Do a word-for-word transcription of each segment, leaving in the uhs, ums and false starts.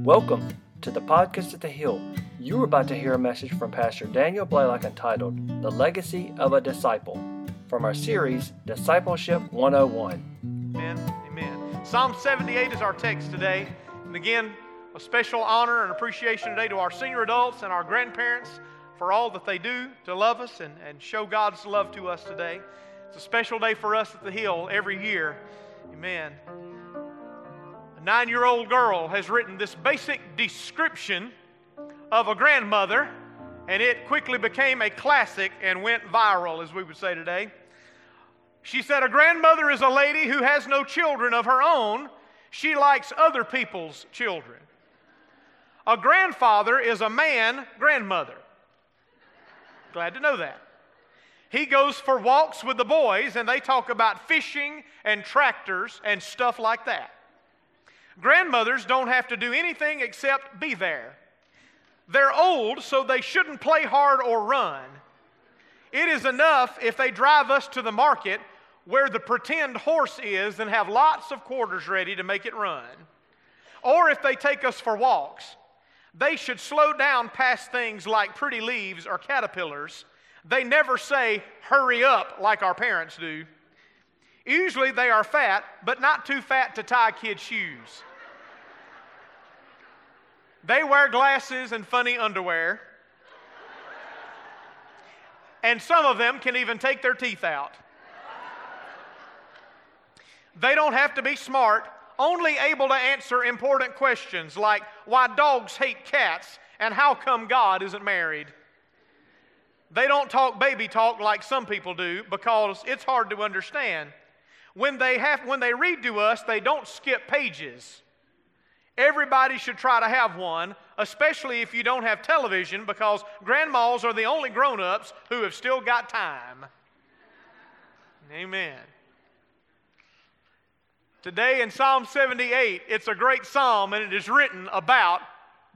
Welcome to the Podcast at the Hill. You are about to hear a message from Pastor Daniel Blaylock entitled, The Legacy of a Disciple, from our series, Discipleship one oh one. Amen. Amen. Psalm seventy-eight is our text today. And again, a special honor and appreciation today to our senior adults and our grandparents for all that they do to love us and, and show God's love to us today. It's a special day for us at the Hill every year. Amen. Nine-year-old girl has written this basic description of a grandmother, and it quickly became a classic and went viral, as we would say today. She said, a grandmother is a lady who has no children of her own. She likes other people's children. A grandfather is a man grandmother. Glad to know that. He goes for walks with the boys, and they talk about fishing and tractors and stuff like that. Grandmothers don't have to do anything except be there. They're old, so they shouldn't play hard or run. It is enough if they drive us to the market where the pretend horse is and have lots of quarters ready to make it run. Or if they take us for walks, they should slow down past things like pretty leaves or caterpillars. They never say, hurry up, like our parents do. Usually they are fat, but not too fat to tie kids' shoes. They wear glasses and funny underwear. And some of them can even take their teeth out. They don't have to be smart, only able to answer important questions like why dogs hate cats and how come God isn't married. They don't talk baby talk like some people do because it's hard to understand. When they have, when they read to us, they don't skip pages. Everybody should try to have one, especially if you don't have television, because grandmas are the only grown-ups who have still got time. Amen. Today in Psalm seventy-eight, it's a great psalm, and it is written about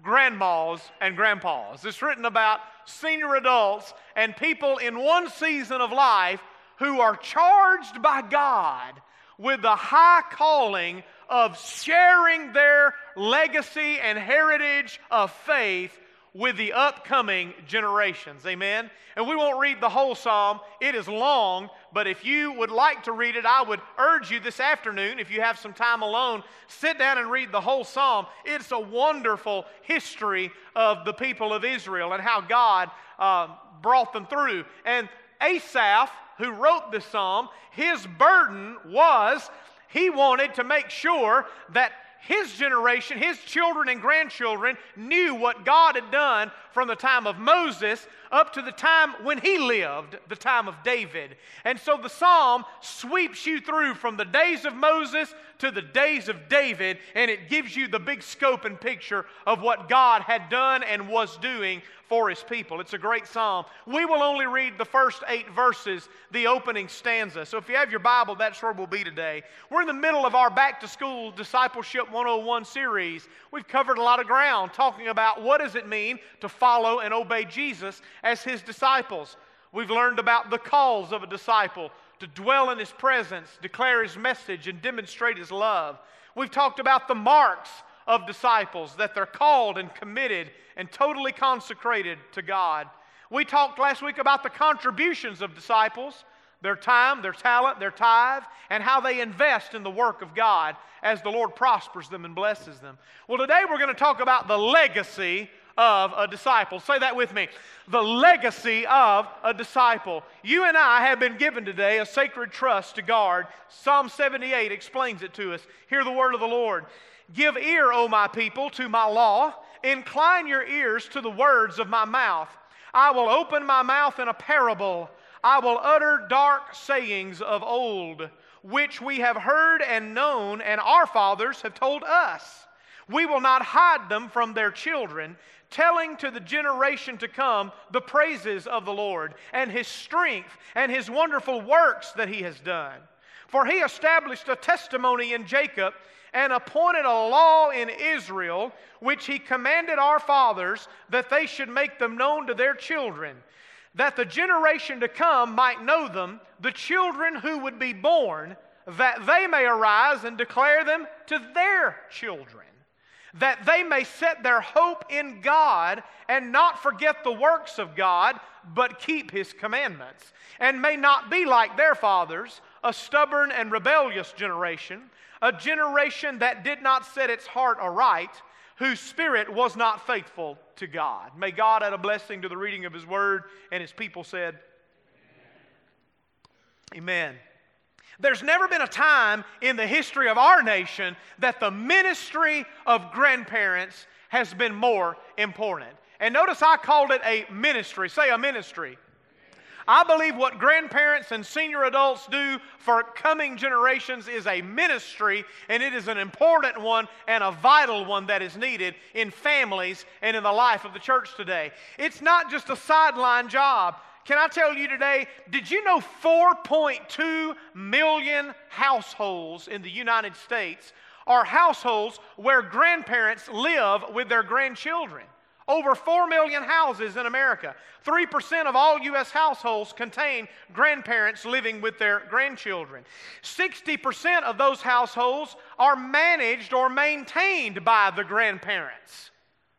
grandmas and grandpas. It's written about senior adults and people in one season of life who are charged by God with the high calling of sharing their legacy and heritage of faith with the upcoming generations. Amen? And we won't read the whole psalm. It is long, but if you would like to read it, I would urge you this afternoon, if you have some time alone, sit down and read the whole psalm. It's a wonderful history of the people of Israel and how God uh, brought them through. And Asaph, who wrote this psalm, his burden was he wanted to make sure that his generation, his children and grandchildren, knew what God had done from the time of Moses up to the time when he lived, the time of David. And so the psalm sweeps you through from the days of Moses to the days of David, and it gives you the big scope and picture of what God had done and was doing for his people. It's a great psalm. We will only read the first eight verses, the opening stanza. So if you have your Bible, that's where we'll be today. We're in the middle of our Back to School Discipleship one oh one series. We've covered a lot of ground talking about what does it mean to follow and obey Jesus as his disciples. We've learned about the calls of a disciple to dwell in his presence, declare his message, and demonstrate his love. We've talked about the marks of disciples, that they're called and committed and totally consecrated to God. We talked last week about the contributions of disciples, their time, their talent, their tithe, and how they invest in the work of God as the Lord prospers them and blesses them. Well, today we're going to talk about the legacy of a disciple. Say that with me. The legacy of a disciple. You and I have been given today a sacred trust to guard. Psalm seventy-eight explains it to us. Hear the word of the Lord. Give ear, O my people, to my law. Incline your ears to the words of my mouth. I will open my mouth in a parable. I will utter dark sayings of old, which we have heard and known, and our fathers have told us. We will not hide them from their children, telling to the generation to come the praises of the Lord, and his strength, and his wonderful works that he has done. For he established a testimony in Jacob, and appointed a law in Israel, which he commanded our fathers, that they should make them known to their children, that the generation to come might know them, the children who would be born, that they may arise and declare them to their children, that they may set their hope in God and not forget the works of God, but keep his commandments, and may not be like their fathers, a stubborn and rebellious generation, a generation that did not set its heart aright, whose spirit was not faithful to God. May God add a blessing to the reading of his word, and his people said, Amen. Amen. There's never been a time in the history of our nation that the ministry of grandparents has been more important. And notice I called it a ministry. Say a ministry. I believe what grandparents and senior adults do for coming generations is a ministry, and it is an important one and a vital one that is needed in families and in the life of the church today. It's not just a sideline job. Can I tell you today, did you know four point two million households in the United States are households where grandparents live with their grandchildren? Over four million houses in America. three percent of all U S households contain grandparents living with their grandchildren. sixty percent of those households are managed or maintained by the grandparents.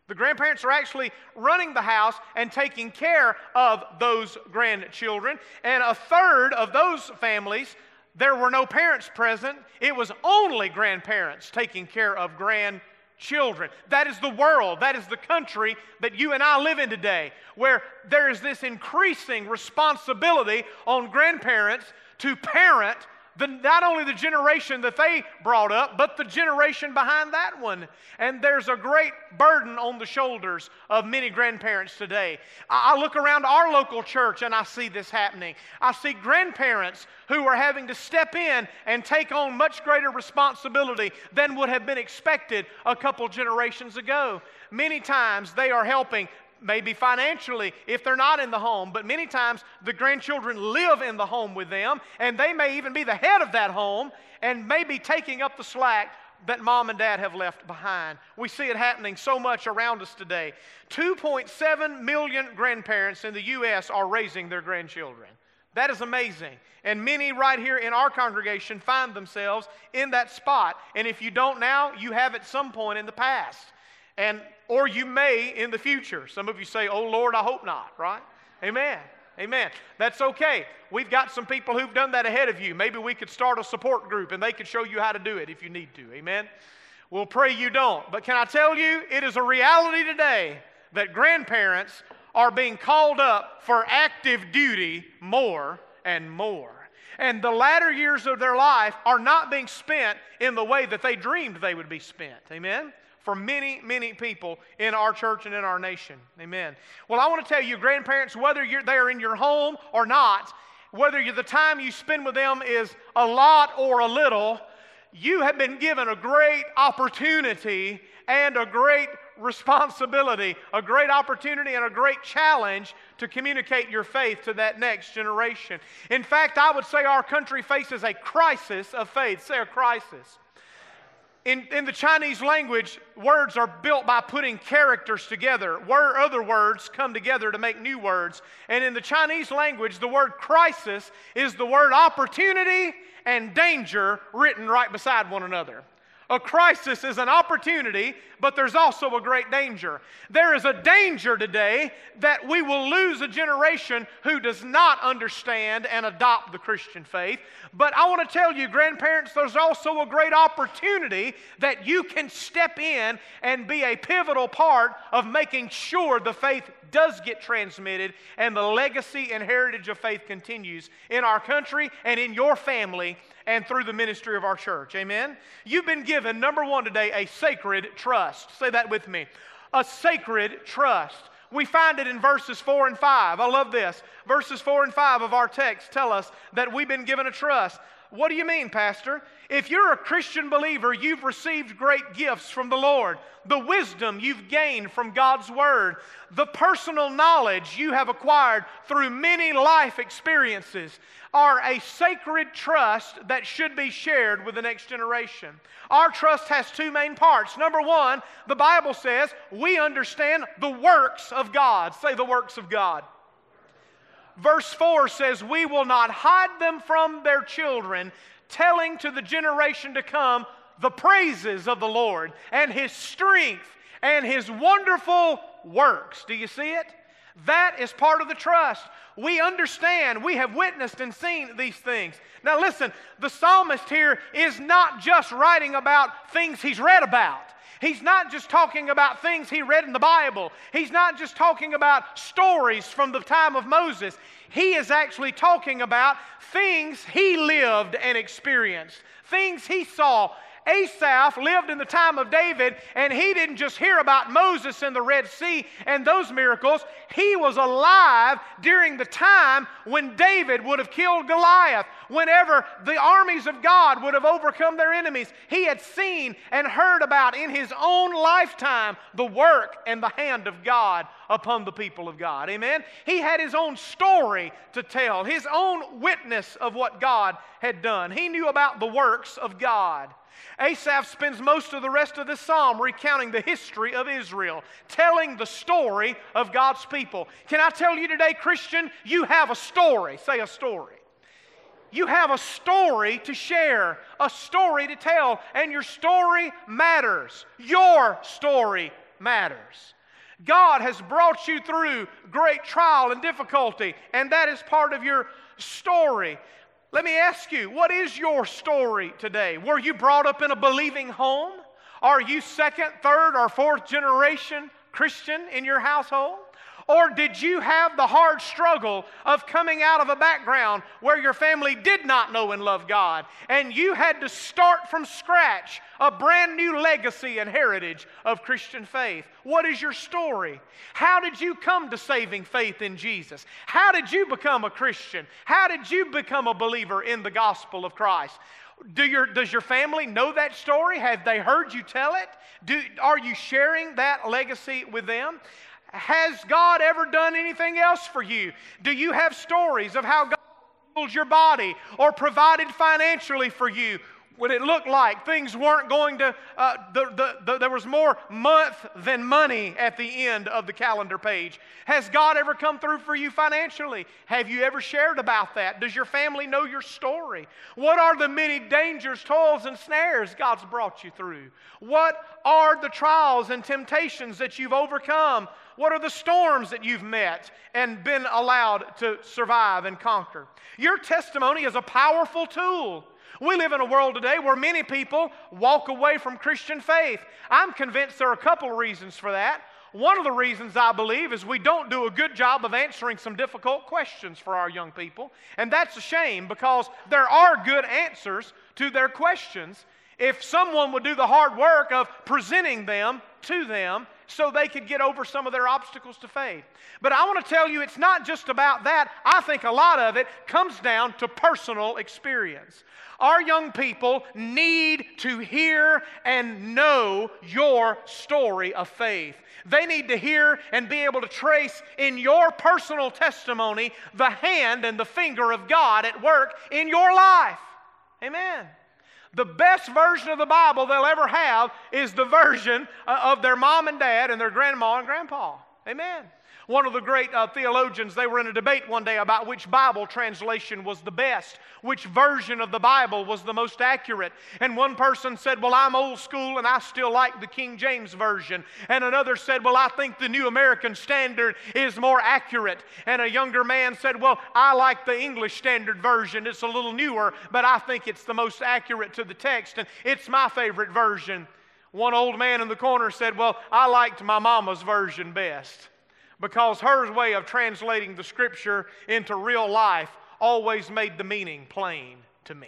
The grandparents are actually running the house and taking care of those grandchildren. And a third of those families, there were no parents present. It was only grandparents taking care of grandchildren. Children. That is the world. That is the country that you and I live in today, where there is this increasing responsibility on grandparents to parent the, not only the generation that they brought up, but the generation behind that one. And there's a great burden on the shoulders of many grandparents today. I, I look around our local church and I see this happening. I see grandparents who are having to step in and take on much greater responsibility than would have been expected a couple generations ago. Many times they are helping, maybe financially if they're not in the home, but many times the grandchildren live in the home with them, and they may even be the head of that home and maybe taking up the slack that mom and dad have left behind. We see it happening so much around us today. two point seven million grandparents in the U S are raising their grandchildren. That is amazing. And many right here in our congregation find themselves in that spot. And if you don't now, you have at some point in the past. And or you may in the future. Some of you say, oh, Lord, I hope not, right? Amen. Amen. That's okay. We've got some people who've done that ahead of you. Maybe we could start a support group, and they could show you how to do it if you need to. Amen. We'll pray you don't. But can I tell you, it is a reality today that grandparents are being called up for active duty more and more. And the latter years of their life are not being spent in the way that they dreamed they would be spent. Amen. For many, many people in our church and in our nation. Amen. Well, I want to tell you, grandparents, whether you're there in your home or not, whether the time you spend with them is a lot or a little, you have been given a great opportunity and a great responsibility, a great opportunity and a great challenge to communicate your faith to that next generation. In fact, I would say our country faces a crisis of faith. Say a crisis. In, in the Chinese language, words are built by putting characters together. Word, other words come together to make new words. And in the Chinese language, the word crisis is the word opportunity and danger written right beside one another. A crisis is an opportunity, but there's also a great danger. There is a danger today that we will lose a generation who does not understand and adopt the Christian faith. But I want to tell you, grandparents, there's also a great opportunity that you can step in and be a pivotal part of making sure the faith does get transmitted and the legacy and heritage of faith continues in our country and in your family and through the ministry of our church. Amen? You've been given, number one today, a sacred trust. Say that with me. A sacred trust. We find it in verses four and five. I love this. Verses four and five of our text tell us that we've been given a trust. What do you mean, Pastor? If you're a Christian believer, you've received great gifts from the Lord. The wisdom you've gained from God's Word. The personal knowledge you have acquired through many life experiences are a sacred trust that should be shared with the next generation. Our trust has two main parts. Number one, the Bible says we understand the works of God. Say the works of God. Verse four says, we will not hide them from their children, telling to the generation to come the praises of the Lord and His strength and His wonderful works. Do you see it? That is part of the trust. We understand, we have witnessed and seen these things. Now listen, the psalmist here is not just writing about things he's read about. He's not just talking about things he read in the Bible. He's not just talking about stories from the time of Moses. He is actually talking about things he lived and experienced, things he saw. Asaph lived in the time of David, and he didn't just hear about Moses and the Red Sea and those miracles. He was alive during the time when David would have killed Goliath, whenever the armies of God would have overcome their enemies. He had seen and heard about in his own lifetime the work and the hand of God upon the people of God. Amen? He had his own story to tell, his own witness of what God had done. He knew about the works of God. Asaph spends most of the rest of this psalm recounting the history of Israel, telling the story of God's people. Can I tell you today, Christian, you have a story. Say a story. You have a story to share, a story to tell, and your story matters. Your story matters. God has brought you through great trial and difficulty, and that is part of your story. Let me ask you, what is your story today? Were you brought up in a believing home? Are you second, third, or fourth generation Christian in your household? Or did you have the hard struggle of coming out of a background where your family did not know and love God, and you had to start from scratch a brand new legacy and heritage of Christian faith? What is your story? How did you come to saving faith in Jesus? How did you become a Christian? How did you become a believer in the gospel of Christ? Do your, does your family know that story? Have they heard you tell it? Do, are you sharing that legacy with them? Has God ever done anything else for you? Do you have stories of how God healed your body or provided financially for you when it looked like things weren't going to, uh, the, the, the, there was more month than money at the end of the calendar page? Has God ever come through for you financially? Have you ever shared about that? Does your family know your story? What are the many dangers, toils, and snares God's brought you through? What are the trials and temptations that you've overcome? What are the storms that you've met and been allowed to survive and conquer? Your testimony is a powerful tool. We live in a world today where many people walk away from Christian faith. I'm convinced there are a couple of reasons for that. One of the reasons, I believe, is we don't do a good job of answering some difficult questions for our young people. And that's a shame, because there are good answers to their questions if someone would do the hard work of presenting them to them, so they could get over some of their obstacles to faith. But I want to tell you, it's not just about that. I think a lot of it comes down to personal experience. Our young people need to hear and know your story of faith. They need to hear and be able to trace in your personal testimony the hand and the finger of God at work in your life. Amen. The best version of the Bible they'll ever have is the version of their mom and dad and their grandma and grandpa. Amen. One of the great uh, theologians, they were in a debate one day about which Bible translation was the best, which version of the Bible was the most accurate. And one person said, well, I'm old school and I still like the King James Version. And another said, well, I think the New American Standard is more accurate. And a younger man said, well, I like the English Standard Version. It's a little newer, but I think it's the most accurate to the text, and it's my favorite version. One old man in the corner said, well, I liked my mama's version best, because her way of translating the Scripture into real life always made the meaning plain to me.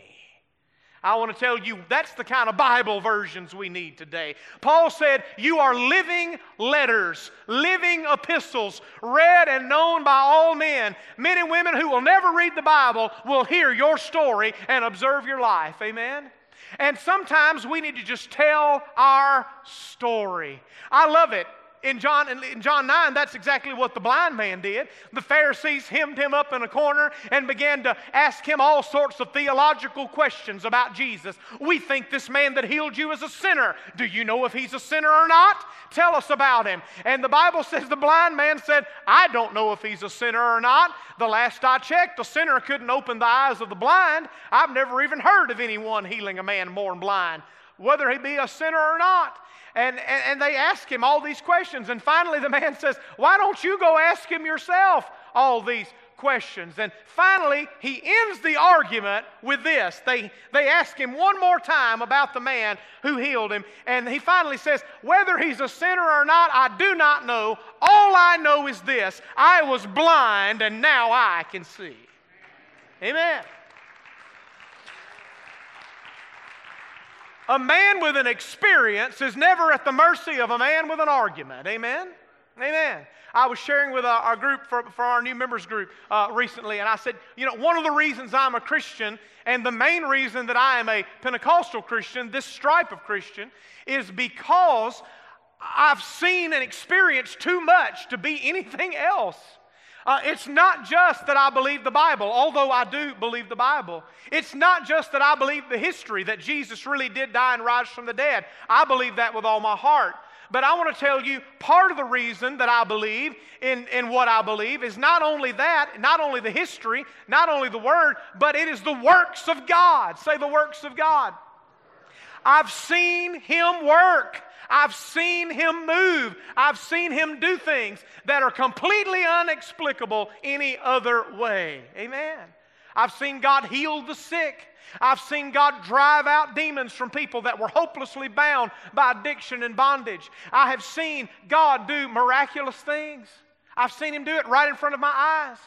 I want to tell you, that's the kind of Bible versions we need today. Paul said, you are living letters, living epistles, read and known by all men. Men and women who will never read the Bible will hear your story and observe your life. Amen? And sometimes we need to just tell our story. I love it. In John, in John nine, that's exactly what the blind man did. The Pharisees hemmed him up in a corner and began to ask him all sorts of theological questions about Jesus. We think this man that healed you is a sinner. Do you know if he's a sinner or not? Tell us about him. And the Bible says the blind man said, I don't know if he's a sinner or not. The last I checked, the sinner couldn't open the eyes of the blind. I've never even heard of anyone healing a man born blind. whether he be a sinner or not. And, and, and they ask him all these questions. And finally the man says, why don't you go ask him yourself all these questions? And finally he ends the argument with this. They, they ask him one more time about the man who healed him. And he finally says, whether he's a sinner or not, I do not know. All I know is this, I was blind and now I can see. Amen. A man with an experience is never at the mercy of a man with an argument. Amen? Amen. I was sharing with our group, for, for our new members group uh, recently, and I said, you know, one of the reasons I'm a Christian, and the main reason that I am a Pentecostal Christian, this stripe of Christian, is because I've seen and experienced too much to be anything else. Uh, it's not just that I believe the Bible, although I do believe the Bible. It's not just that I believe the history, that Jesus really did die and rise from the dead. I believe that with all my heart. But I want to tell you, part of the reason that I believe in, in what I believe is not only that, not only the history, not only the Word, but it is the works of God. Say the works of God. I've seen Him work. I've seen Him move. I've seen Him do things that are completely inexplicable any other way. Amen. I've seen God heal the sick. I've seen God drive out demons from people that were hopelessly bound by addiction and bondage. I have seen God do miraculous things. I've seen Him do it right in front of my eyes.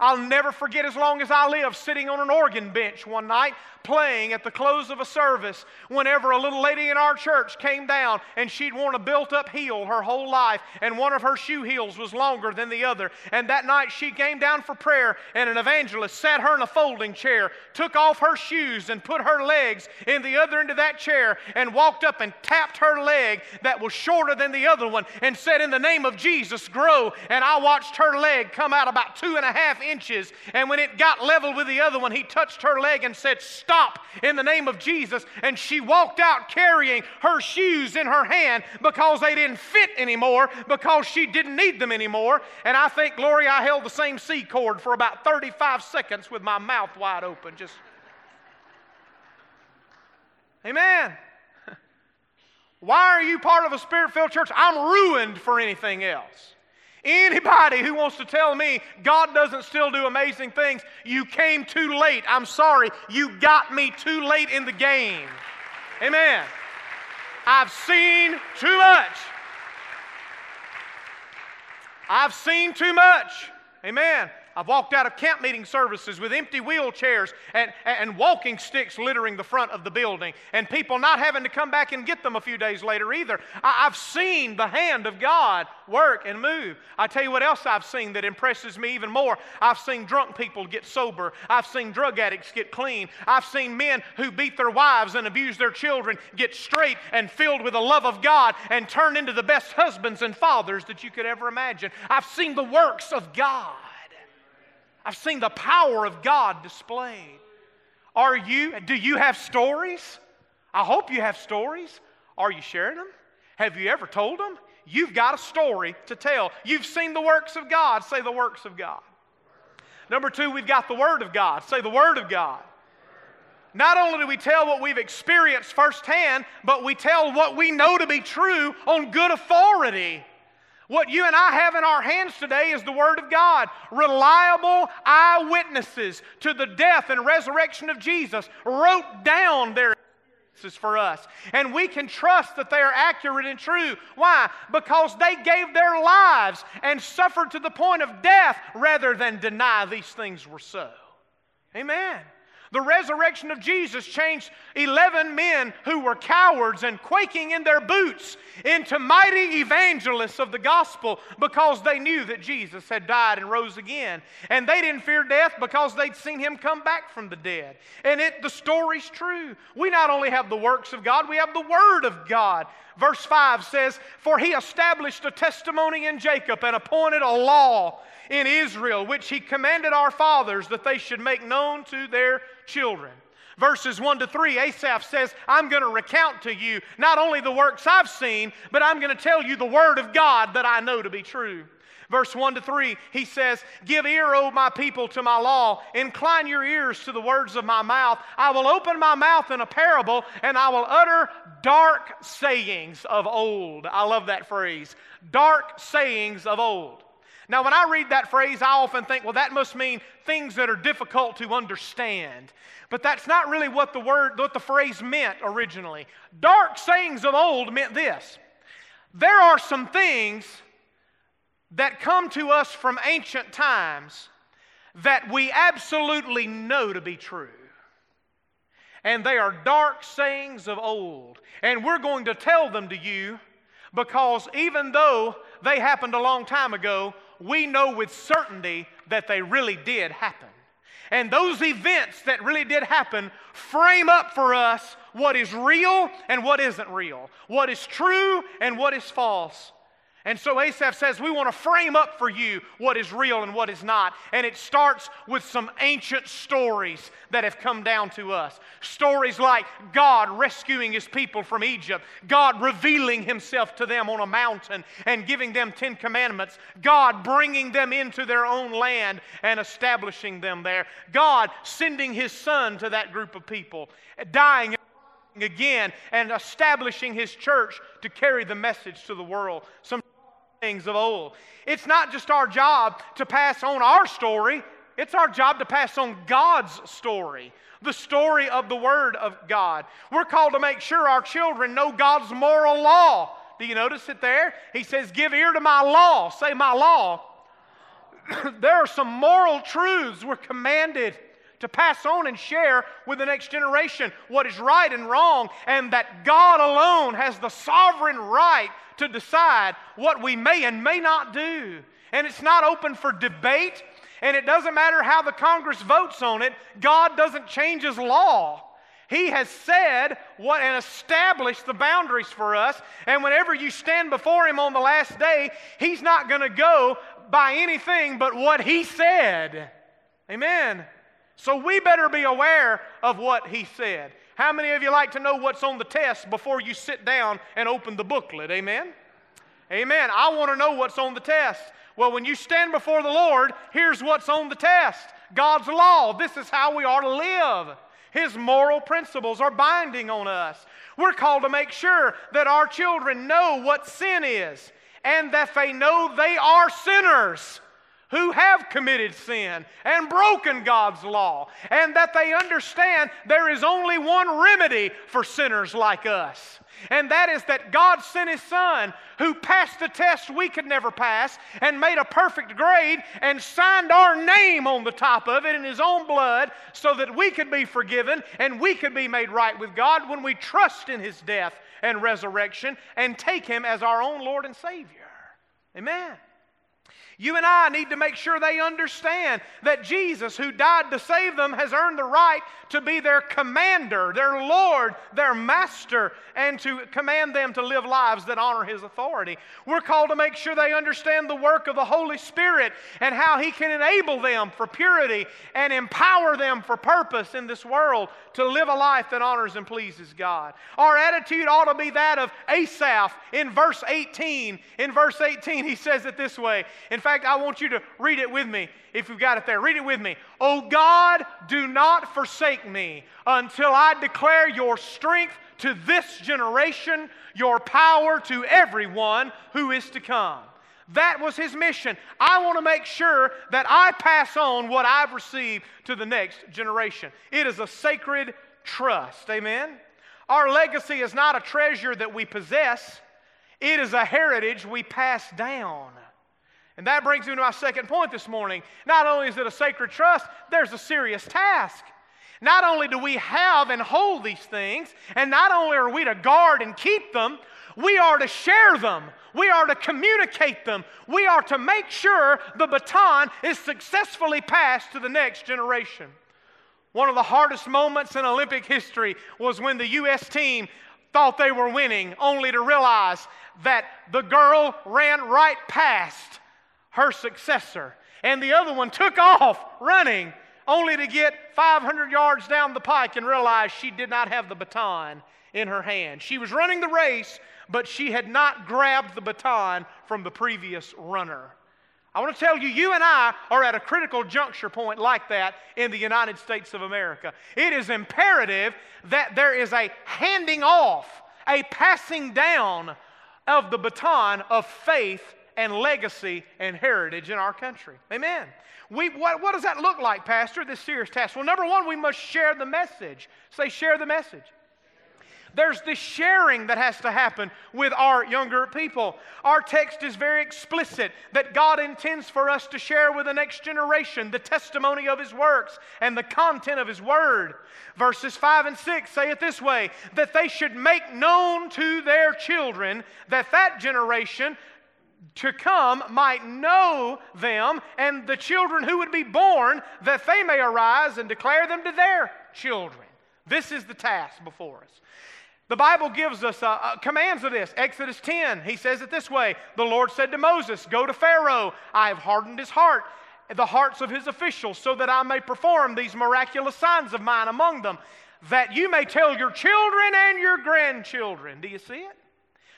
I'll never forget, as long as I live, sitting on an organ bench one night playing at the close of a service whenever a little lady in our church came down and she'd worn a built-up heel her whole life and one of her shoe heels was longer than the other. And that night she came down for prayer and an evangelist sat her in a folding chair, took off her shoes and put her legs in the other end of that chair and walked up and tapped her leg that was shorter than the other one and said, in the name of Jesus, grow. And I watched her leg come out about two and a half inches, and when it got level with the other one, he touched her leg and said, stop, in the name of Jesus. And she walked out carrying her shoes in her hand because they didn't fit anymore, because she didn't need them anymore. And I think, glory, I held the same C chord for about thirty-five seconds with my mouth wide open. Just amen. Why are you part of a spirit-filled church? I'm ruined for anything else. Anybody who wants to tell me God doesn't still do amazing things, you came too late. I'm sorry, you got me too late in the game. Amen. I've seen too much. I've seen too much. Amen. I've walked out of camp meeting services with empty wheelchairs and, and walking sticks littering the front of the building and people not having to come back and get them a few days later either. I, I've seen the hand of God work and move. I tell you what else I've seen that impresses me even more. I've seen drunk people get sober. I've seen drug addicts get clean. I've seen men who beat their wives and abuse their children get straight and filled with the love of God and turn into the best husbands and fathers that you could ever imagine. I've seen the works of God. I've seen the power of God displayed. Are you, do you have stories? I hope you have stories. Are you sharing them? Have you ever told them? You've got a story to tell. You've seen the works of God. Say the works of God. Number two, we've got the Word of God. Say the Word of God. Not only do we tell what we've experienced firsthand, but we tell what we know to be true on good authority. What you and I have in our hands today is the Word of God. Reliable eyewitnesses to the death and resurrection of Jesus wrote down their experiences for us. And we can trust that they are accurate and true. Why? Because they gave their lives and suffered to the point of death rather than deny these things were so. Amen. The resurrection of Jesus changed eleven men who were cowards and quaking in their boots into mighty evangelists of the gospel because they knew that Jesus had died and rose again. And they didn't fear death because they'd seen Him come back from the dead. And it, the story's true. We not only have the works of God, we have the Word of God. Verse five says, for He established a testimony in Jacob and appointed a law in Israel, which He commanded our fathers that they should make known to their children. Verses one to three, Asaph says, I'm going to recount to you not only the works I've seen, but I'm going to tell you the Word of God that I know to be true. Verse one to three, he says, "Give ear, O my people, to my law. Incline your ears to the words of my mouth. I will open my mouth in a parable, and I will utter dark sayings of old." I love that phrase. Dark sayings of old. Now, when I read that phrase, I often think, well, that must mean things that are difficult to understand. But that's not really what the word, what the phrase meant originally. Dark sayings of old meant this. There are some things that come to us from ancient times that we absolutely know to be true. And they are dark sayings of old. And we're going to tell them to you because even though they happened a long time ago, we know with certainty that they really did happen. And those events that really did happen frame up for us what is real and what isn't real, what is true and what is false. And so Asaph says, we want to frame up for you what is real and what is not. And it starts with some ancient stories that have come down to us. Stories like God rescuing his people from Egypt. God revealing himself to them on a mountain and giving them Ten Commandments. God bringing them into their own land and establishing them there. God sending his son to that group of people, dying again and establishing his church to carry the message to the world. Some things of old. It's not just our job to pass on our story. It's our job to pass on God's story, the story of the Word of God. We're called to make sure our children know God's moral law. Do you notice it there? He says, "Give ear to my law." Say, "My law." There are some moral truths we're commanded to pass on and share with the next generation what is right and wrong, and that God alone has the sovereign right to decide what we may and may not do. And it's not open for debate, and it doesn't matter how the Congress votes on it. God doesn't change his law. He has said what and established the boundaries for us, and whenever you stand before him on the last day, he's not going to go by anything but what he said. Amen. So we better be aware of what he said. How many of you like to know what's on the test before you sit down and open the booklet? Amen? Amen. I want to know what's on the test. Well, when you stand before the Lord, here's what's on the test. God's law. This is how we are to live. His moral principles are binding on us. We're called to make sure that our children know what sin is and that they know they are sinners who have committed sin and broken God's law, and that they understand there is only one remedy for sinners like us, and that is that God sent his Son who passed the test we could never pass and made a perfect grade and signed our name on the top of it in his own blood so that we could be forgiven and we could be made right with God when we trust in his death and resurrection and take him as our own Lord and Savior. Amen. You and I need to make sure they understand that Jesus, who died to save them, has earned the right to be their commander, their Lord, their master, and to command them to live lives that honor his authority. We're called to make sure they understand the work of the Holy Spirit and how he can enable them for purity and empower them for purpose in this world to live a life that honors and pleases God. Our attitude ought to be that of Asaph in verse eighteen. In verse eighteen, he says it this way. In fact, I want you to read it with me if you've got it there. Read it with me. "O God, do not forsake me until I declare your strength to this generation, your power to everyone who is to come." That was his mission. I want to make sure that I pass on what I've received to the next generation. It is a sacred trust. Amen? Our legacy is not a treasure that we possess. It is a heritage we pass down. And that brings me to my second point this morning. Not only is it a sacred trust, there's a serious task. Not only do we have and hold these things, and not only are we to guard and keep them, we are to share them. We are to communicate them. We are to make sure the baton is successfully passed to the next generation. One of the hardest moments in Olympic history was when the U S team thought they were winning, only to realize that the girl ran right past her successor, and the other one took off running only to get five hundred yards down the pike and realize she did not have the baton in her hand. She was running the race, but she had not grabbed the baton from the previous runner. I want to tell you, you and I are at a critical juncture point like that in the United States of America. It is imperative that there is a handing off, a passing down of the baton of faith and legacy and heritage in our country. Amen. We, what, what does that look like, Pastor, this serious task? Well, number one, we must share the message. Say, share the message. There's this sharing that has to happen with our younger people. Our text is very explicit that God intends for us to share with the next generation the testimony of His works and the content of His Word. Verses five and six say it this way, that they should make known to their children that that generation to come might know them and the children who would be born, that they may arise and declare them to their children. This is the task before us. The Bible gives us uh, uh, commands of this. Exodus ten, he says it this way. The Lord said to Moses, go to Pharaoh. I have hardened his heart, the hearts of his officials, so that I may perform these miraculous signs of mine among them, that you may tell your children and your grandchildren. Do you see it?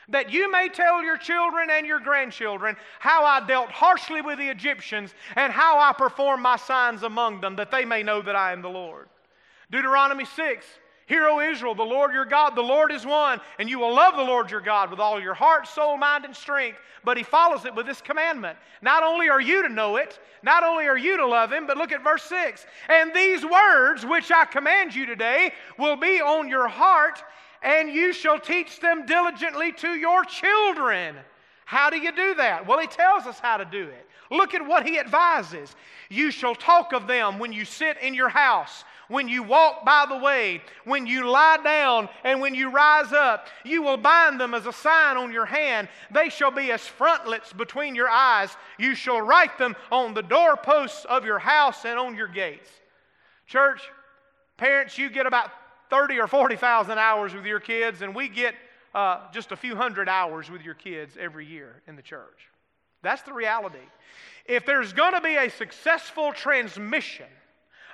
That you may tell your children and your grandchildren how I dealt harshly with the Egyptians and how I performed my signs among them, that they may know that I am the Lord. Deuteronomy six, hear, O Israel, the Lord your God, the Lord is one, and you will love the Lord your God with all your heart, soul, mind, and strength. But he follows it with this commandment. Not only are you to know it, not only are you to love him, but look at verse six. And these words which I command you today will be on your heart, and you shall teach them diligently to your children. How do you do that? Well, he tells us how to do it. Look at what he advises. You shall talk of them when you sit in your house, when you walk by the way, when you lie down, and when you rise up. You will bind them as a sign on your hand. They shall be as frontlets between your eyes. You shall write them on the doorposts of your house and on your gates. Church, parents, you get about thirty or forty thousand hours with your kids, and we get uh, just a few hundred hours with your kids every year in the church. That's the reality. If there's going to be a successful transmission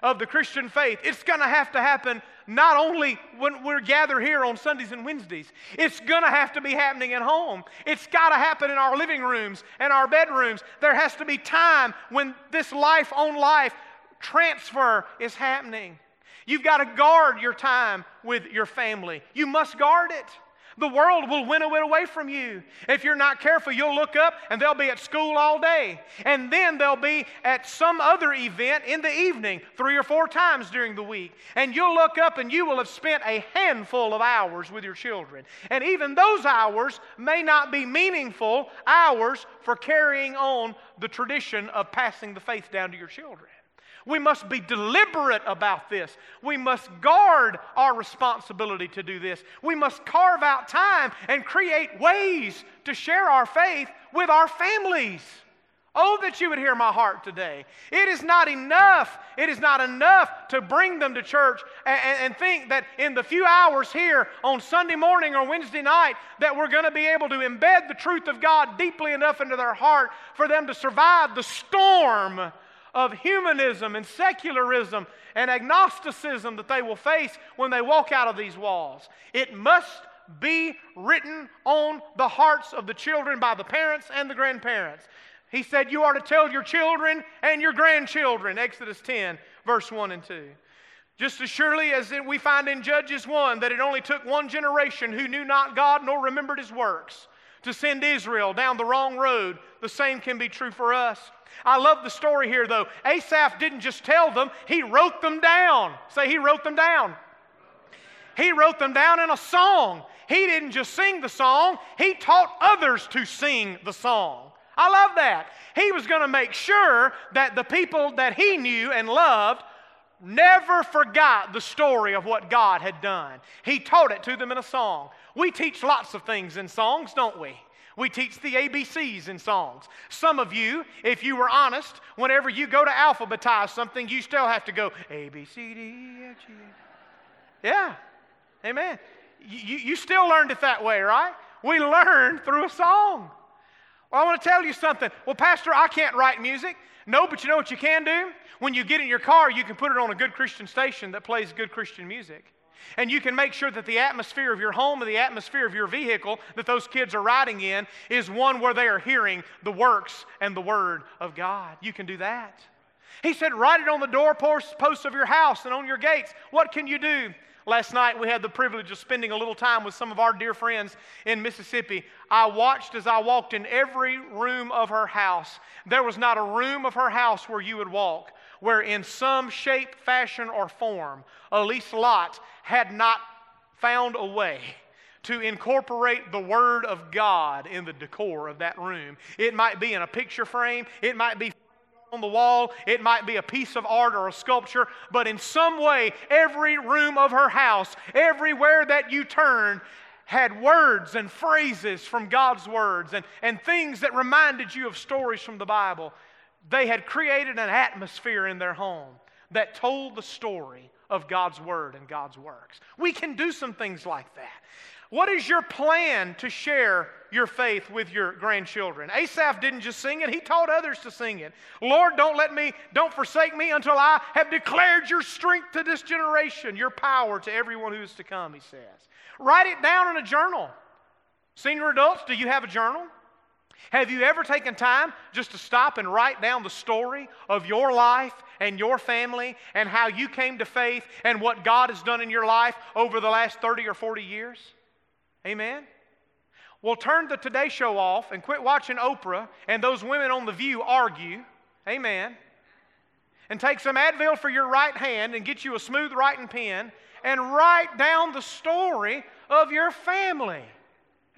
of the Christian faith, it's going to have to happen not only when we're gathered here on Sundays and Wednesdays. It's going to have to be happening at home. It's got to happen in our living rooms and our bedrooms. There has to be time when this life-on-life transfer is happening. You've got to guard your time with your family. You must guard it. The world will winnow it away from you. If you're not careful, you'll look up and they'll be at school all day. And then they'll be at some other event in the evening, three or four times during the week. And you'll look up and you will have spent a handful of hours with your children. And even those hours may not be meaningful hours for carrying on the tradition of passing the faith down to your children. We must be deliberate about this. We must guard our responsibility to do this. We must carve out time and create ways to share our faith with our families. Oh, that you would hear my heart today. It is not enough. It is not enough to bring them to church and, and, and think that in the few hours here on Sunday morning or Wednesday night that we're going to be able to embed the truth of God deeply enough into their heart for them to survive the storm of humanism and secularism and agnosticism that they will face when they walk out of these walls. It must be written on the hearts of the children by the parents and the grandparents. He said, you are to tell your children and your grandchildren, Exodus ten, verse one and two. Just as surely as we find in Judges one that it only took one generation who knew not God nor remembered His works to send Israel down the wrong road, the same can be true for us. I love the story here, though. Asaph didn't just tell them, he wrote them down. Say, he wrote them down. He wrote them down in a song. He didn't just sing the song, he taught others to sing the song. I love that. He was going to make sure that the people that he knew and loved never forgot the story of what God had done. He taught it to them in a song. We teach lots of things in songs, don't we? We teach the A B Cs in songs. Some of you, if you were honest, whenever you go to alphabetize something, you still have to go A, B, C, D, E, F, G. Yeah, amen. You, you still learned it that way, right? We learned through a song. Well, I want to tell you something. Well, Pastor, I can't write music. No, but you know what you can do? When you get in your car, you can put it on a good Christian station that plays good Christian music. And you can make sure that the atmosphere of your home and the atmosphere of your vehicle that those kids are riding in is one where they are hearing the works and the Word of God. You can do that. He said, write it on the doorposts of your house and on your gates. What can you do? Last night we had the privilege of spending a little time with some of our dear friends in Mississippi. I watched as I walked in every room of her house. There was not a room of her house where you would walk where in some shape, fashion, or form, Elise Lott had not found a way to incorporate the Word of God in the decor of that room. It might be in a picture frame. It might be on the wall. It might be a piece of art or a sculpture. But in some way, every room of her house, everywhere that you turned, had words and phrases from God's words and, and things that reminded you of stories from the Bible. They had created an atmosphere in their home that told the story of God's Word and God's works. We can do some things like that. What is your plan to share your faith with your grandchildren? Asaph didn't just sing it. He taught others to sing it. Lord, don't let me, don't forsake me until I have declared your strength to this generation, your power to everyone who is to come, he says. Write it down in a journal. Senior adults, do you have a journal? Have you ever taken time just to stop and write down the story of your life and your family and how you came to faith and what God has done in your life over the last thirty or forty years? Amen? Well, turn the Today Show off and quit watching Oprah and those women on The View argue. Amen? And take some Advil for your right hand and get you a smooth writing pen and write down the story of your family.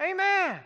Amen?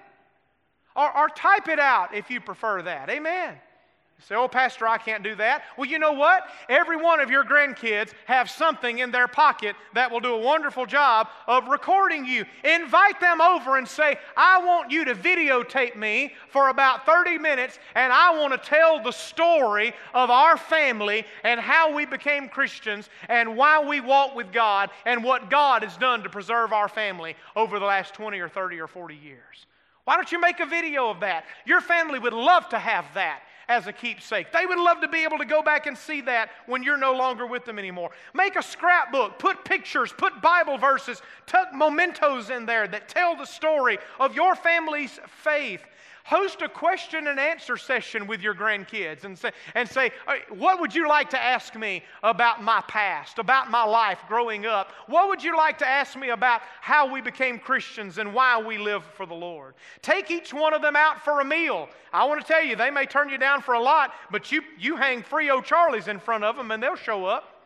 Or, or type it out if you prefer that. Amen. You say, oh, Pastor, I can't do that. Well, you know what? Every one of your grandkids have something in their pocket that will do a wonderful job of recording you. Invite them over and say, I want you to videotape me for about thirty minutes, and I want to tell the story of our family and how we became Christians and why we walk with God and what God has done to preserve our family over the last twenty or thirty or forty years. Why don't you make a video of that? Your family would love to have that as a keepsake. They would love to be able to go back and see that when you're no longer with them anymore. Make a scrapbook. Put pictures. Put Bible verses. Tuck mementos in there that tell the story of your family's faith. Host a question and answer session with your grandkids and say, and say, what would you like to ask me about my past, about my life growing up? What would you like to ask me about how we became Christians and why we live for the Lord? Take each one of them out for a meal. I want to tell you, they may turn you down for a lot, but you, you hang Frio Charlies in front of them and they'll show up.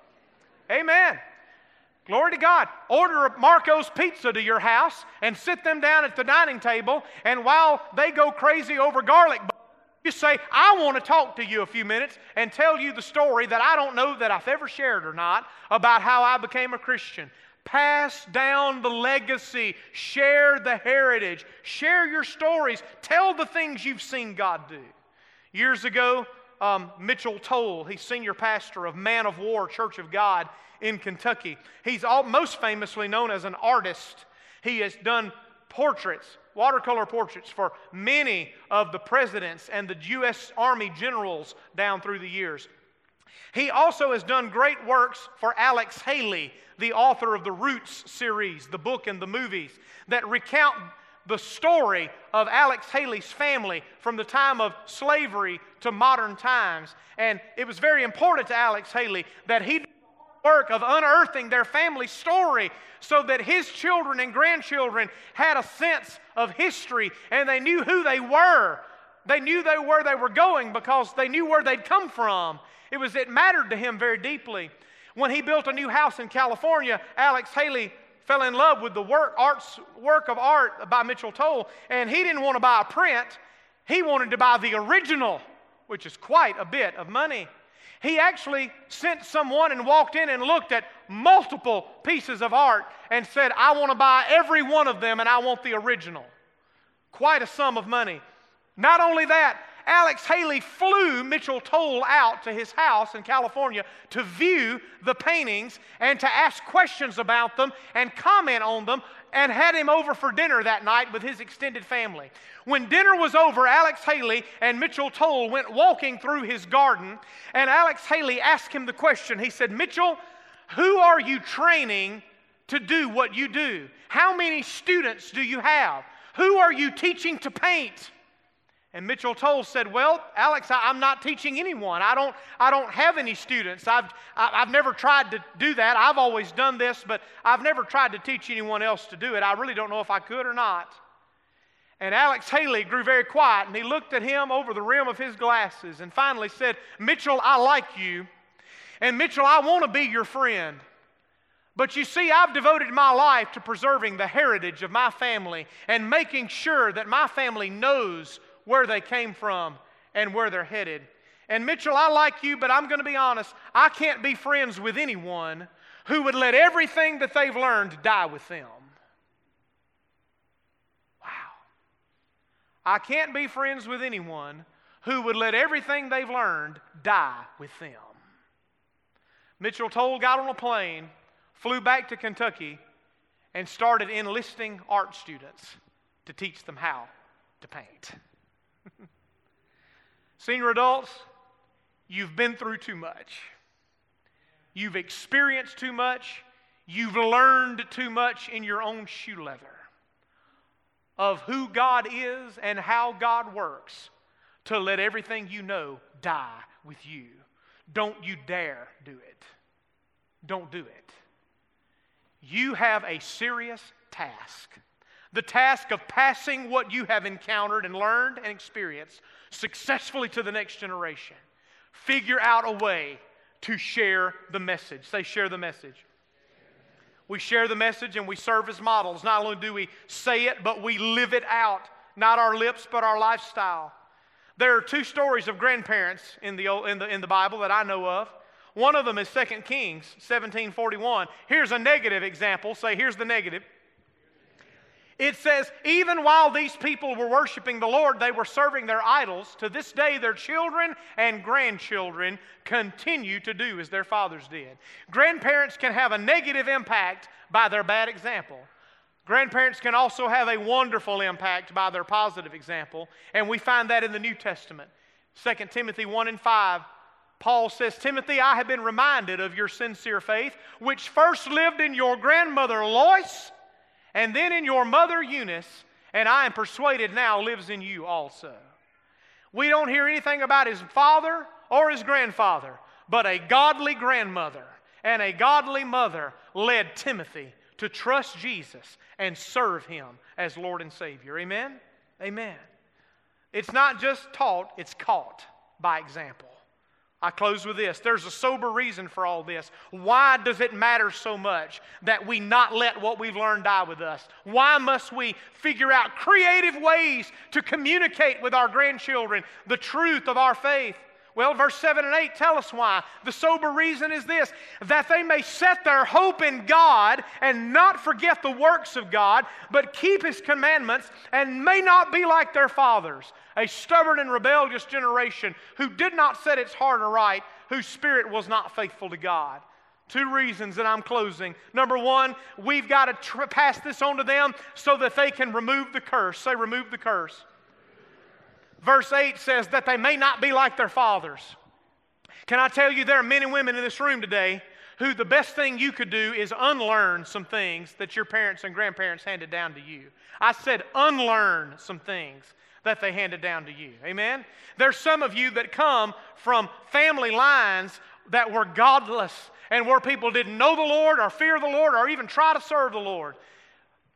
Amen. Glory to God. Order a Marco's Pizza to your house and sit them down at the dining table, and while they go crazy over garlic, you say, I want to talk to you a few minutes and tell you the story that I don't know that I've ever shared or not about how I became a Christian. Pass down the legacy. Share the heritage. Share your stories. Tell the things you've seen God do. Years ago, Um, Mitchell Toll, he's senior pastor of Man of War Church of God in Kentucky. He's all, most famously known as an artist. He has done portraits, watercolor portraits, for many of the presidents and the U S Army generals down through the years. He also has done great works for Alex Haley, the author of the Roots series, the book and the movies, that recount the story of Alex Haley's family from the time of slavery to modern times. And it was very important to Alex Haley that he did the work of unearthing their family story so that his children and grandchildren had a sense of history and they knew who they were. They knew they where they were going because they knew where they'd come from. It was, it mattered to him very deeply. When he built a new house in California, Alex Haley fell in love with the work, arts, work of art by Mitchell Toll, and he didn't want to buy a print. He wanted to buy the original, which is quite a bit of money. He actually sent someone and walked in and looked at multiple pieces of art and said, I want to buy every one of them, and I want the original. Quite a sum of money. Not only that, Alex Haley flew Mitchell Toll out to his house in California to view the paintings and to ask questions about them and comment on them, and had him over for dinner that night with his extended family. When dinner was over, Alex Haley and Mitchell Toll went walking through his garden, and Alex Haley asked him the question. He said, Mitchell, who are you training to do what you do? How many students do you have? Who are you teaching to paint? And Mitchell Toll said, well, Alex, I, I'm not teaching anyone. I don't, I don't have any students. I've, I, I've never tried to do that. I've always done this, but I've never tried to teach anyone else to do it. I really don't know if I could or not. And Alex Haley grew very quiet, and he looked at him over the rim of his glasses and finally said, Mitchell, I like you. And Mitchell, I want to be your friend. But you see, I've devoted my life to preserving the heritage of my family and making sure that my family knows where they came from and where they're headed. And Mitchell, I like you, but I'm going to be honest, I can't be friends with anyone who would let everything that they've learned die with them. Wow. I can't be friends with anyone who would let everything they've learned die with them. Mitchell Toll got on a plane, flew back to Kentucky, and started enlisting art students to teach them how to paint. Senior adults, you've been through too much. You've experienced too much. You've learned too much in your own shoe leather of who God is and how God works to let everything you know die with you. Don't you dare do it. Don't do it. You have a serious task. The task of passing what you have encountered and learned and experienced successfully to the next generation. Figure out a way to share the message. Say, share the message. We share the message and we serve as models. Not only do we say it, but we live it out. Not our lips, but our lifestyle. There are two stories of grandparents in the, in the, in the Bible that I know of. One of them is Second Kings seventeen forty-one. Here's a negative example. Say, here's the negative. It says, even while these people were worshiping the Lord, they were serving their idols. To this day, their children and grandchildren continue to do as their fathers did. Grandparents can have a negative impact by their bad example. Grandparents can also have a wonderful impact by their positive example, and we find that in the New Testament. Second Timothy one and five, Paul says, Timothy, I have been reminded of your sincere faith, which first lived in your grandmother Lois, and then in your mother Eunice, and I am persuaded now lives in you also. We don't hear anything about his father or his grandfather, but a godly grandmother and a godly mother led Timothy to trust Jesus and serve Him as Lord and Savior. Amen? Amen. It's not just taught, it's caught by example. I close with this. There's a sober reason for all this. Why does it matter so much that we not let what we've learned die with us? Why must we figure out creative ways to communicate with our grandchildren the truth of our faith? Well, verse seven and eight tell us why. The sober reason is this, that they may set their hope in God and not forget the works of God, but keep His commandments and may not be like their fathers, a stubborn and rebellious generation who did not set its heart aright, whose spirit was not faithful to God. Two reasons, and I'm closing. Number one, we've got to tr- pass this on to them so that they can remove the curse. Say, remove the curse. Verse eight says that they may not be like their fathers. Can I tell you, there are men and women in this room today who the best thing you could do is unlearn some things that your parents and grandparents handed down to you. I said unlearn some things that they handed down to you. Amen? There's some of you that come from family lines that were godless and where people didn't know the Lord or fear the Lord or even try to serve the Lord.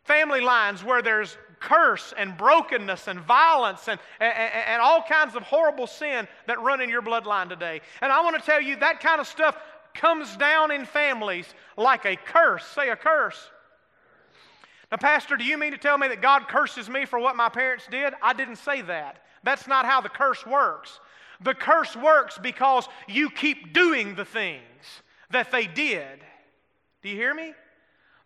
Family lines where there's curse and brokenness and violence and, and, and all kinds of horrible sin that run in your bloodline today. And I want to tell you, that kind of stuff comes down in families like a curse. Say, a curse. Now, Pastor, do you mean to tell me that God curses me for what my parents did? I didn't say that. That's not how the curse works. The curse works because you keep doing the things that they did. Do you hear me?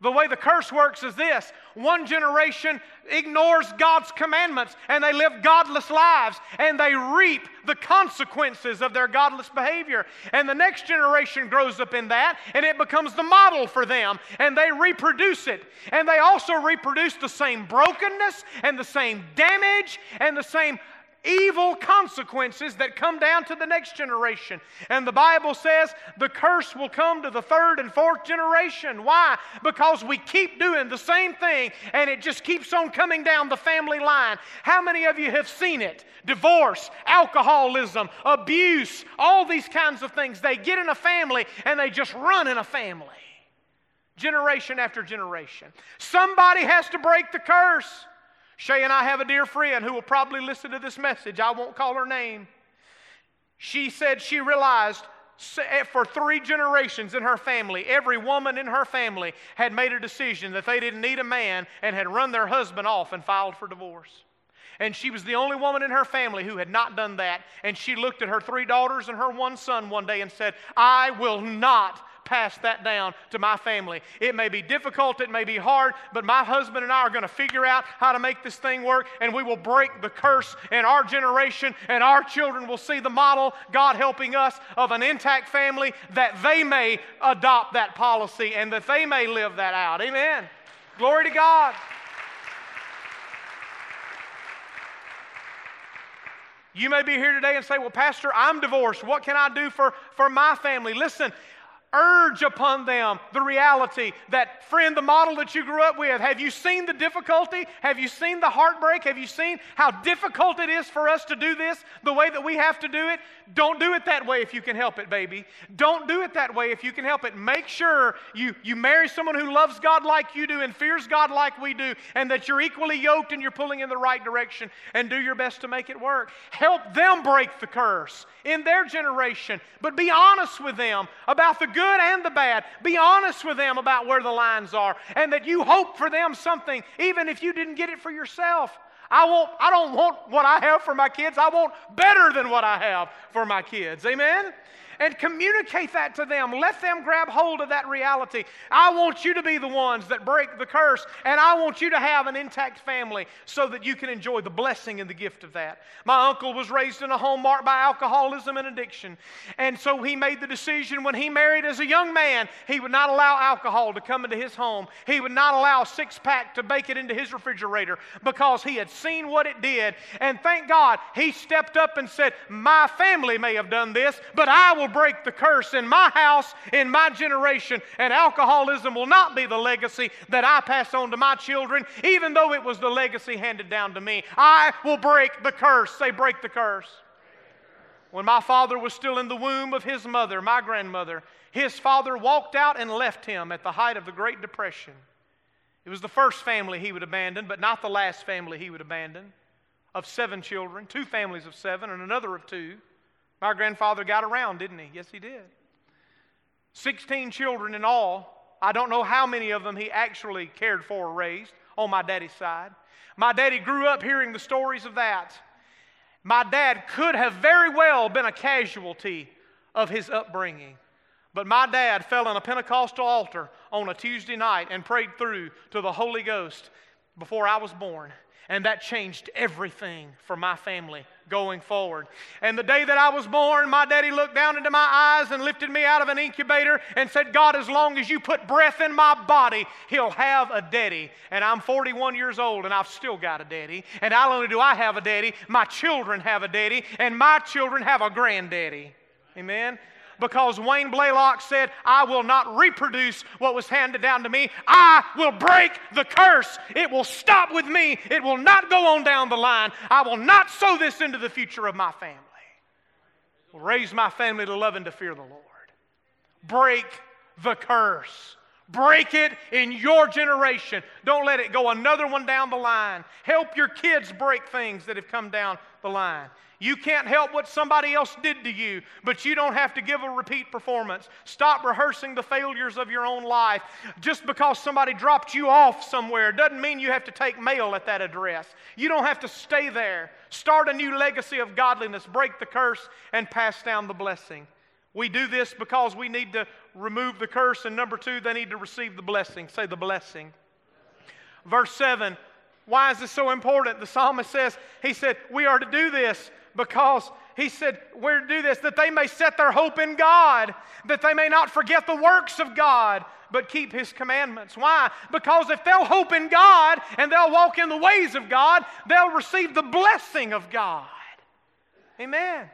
The way the curse works is this. One generation ignores God's commandments and they live godless lives and they reap the consequences of their godless behavior. And the next generation grows up in that and it becomes the model for them and they reproduce it. And they also reproduce the same brokenness and the same damage and the same evil consequences that come down to the next generation. And the Bible says the curse will come to the third and fourth generation. Why? Because we keep doing the same thing, and it just keeps on coming down the family line. How many of you have seen it? Divorce, alcoholism, abuse, all these kinds of things. They get in a family, and they just run in a family. Generation after generation. Somebody has to break the curse. Shay and I have a dear friend who will probably listen to this message. I won't call her name. She said she realized for three generations in her family, every woman in her family had made a decision that they didn't need a man and had run their husband off and filed for divorce. And she was the only woman in her family who had not done that. And she looked at her three daughters and her one son one day and said, I will not pass that down to my family. It may be difficult, it may be hard, but my husband and I are going to figure out how to make this thing work, and we will break the curse in our generation, and our children will see the model, God helping us, of an intact family, that they may adopt that policy and that they may live that out. Amen. Glory to God. You may be here today and say, well, Pastor, I'm divorced. What can I do for, for my family? Listen, urge upon them the reality that, friend, the model that you grew up with, have you seen the difficulty? Have you seen the heartbreak? Have you seen how difficult it is for us to do this the way that we have to do it? Don't do it that way if you can help it, baby. Don't do it that way if you can help it. Make sure you, you marry someone who loves God like you do and fears God like we do, and that you're equally yoked and you're pulling in the right direction, and do your best to make it work. Help them break the curse in their generation, but be honest with them about the good and the bad. Be honest with them about where the lines are, and that you hope for them something, even if you didn't get it for yourself. I won't, I don't want what I have for my kids. I want better than what I have for my kids. Amen? And communicate that to them. Let them grab hold of that reality. I want you to be the ones that break the curse, and I want you to have an intact family so that you can enjoy the blessing and the gift of that. My uncle was raised in a home marked by alcoholism and addiction, and so he made the decision when he married as a young man, he would not allow alcohol to come into his home. He would not allow a six-pack to bake it into his refrigerator, because he had seen what it did, and thank God he stepped up and said, my family may have done this, but I will break the curse in my house, in my generation, and alcoholism will not be the legacy that I pass on to my children, even though it was the legacy handed down to me. I will break the curse. Say, break the curse. When my father was still in the womb of his mother, my grandmother, his father walked out and left him at the height of the Great Depression. It was the first family he would abandon, but not the last family he would abandon. Of seven children, two families of seven and another of two. My grandfather got around, didn't he? Yes, he did. Sixteen children in all. I don't know how many of them he actually cared for or raised on my daddy's side. My daddy grew up hearing the stories of that. My dad could have very well been a casualty of his upbringing. But my dad fell on a Pentecostal altar on a Tuesday night and prayed through to the Holy Ghost before I was born. And that changed everything for my family going forward. And the day that I was born, my daddy looked down into my eyes and lifted me out of an incubator and said, God, as long as you put breath in my body, he'll have a daddy. And I'm forty-one years old, and I've still got a daddy. And not only do I have a daddy, my children have a daddy, and my children have a granddaddy. Amen? Because Wayne Blaylock said, I will not reproduce what was handed down to me. I will break the curse. It will stop with me. It will not go on down the line. I will not sow this into the future of my family. I will raise my family to love and to fear the Lord. Break the curse. Break it in your generation. Don't let it go another one down the line. Help your kids break things that have come down the line. You can't help what somebody else did to you, but you don't have to give a repeat performance. Stop rehearsing the failures of your own life. Just because somebody dropped you off somewhere doesn't mean you have to take mail at that address. You don't have to stay there. Start a new legacy of godliness. Break the curse and pass down the blessing. We do this because we need to remove the curse, and number two, they need to receive the blessing. Say, the blessing. Verse seven, why is this so important? The psalmist says, he said, we are to do this because, he said, we're to do this, that they may set their hope in God, that they may not forget the works of God, but keep his commandments. Why? Because if they'll hope in God and they'll walk in the ways of God, they'll receive the blessing of God. Amen.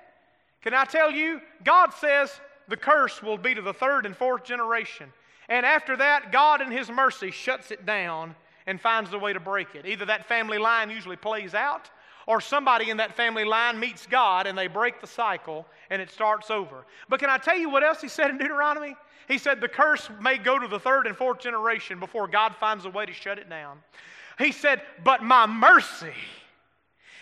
Can I tell you, God says the curse will be to the third and fourth generation. And after that, God in His mercy shuts it down and finds a way to break it. Either that family line usually plays out, or somebody in that family line meets God and they break the cycle and it starts over. But can I tell you what else He said in Deuteronomy? He said the curse may go to the third and fourth generation before God finds a way to shut it down. He said, but my mercy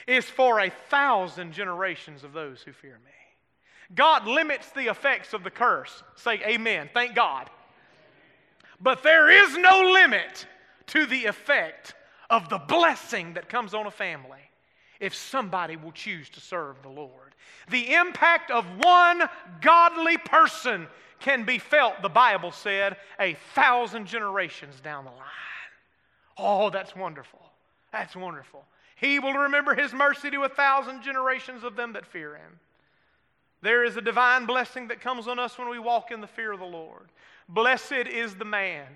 is for a thousand generations of those who fear me. God limits the effects of the curse. Say amen. Thank God. But there is no limit to the effect of the blessing that comes on a family if somebody will choose to serve the Lord. The impact of one godly person can be felt, the Bible said, a thousand generations down the line. Oh, that's wonderful. That's wonderful. He will remember His mercy to a thousand generations of them that fear Him. There is a divine blessing that comes on us when we walk in the fear of the Lord. Blessed is the man,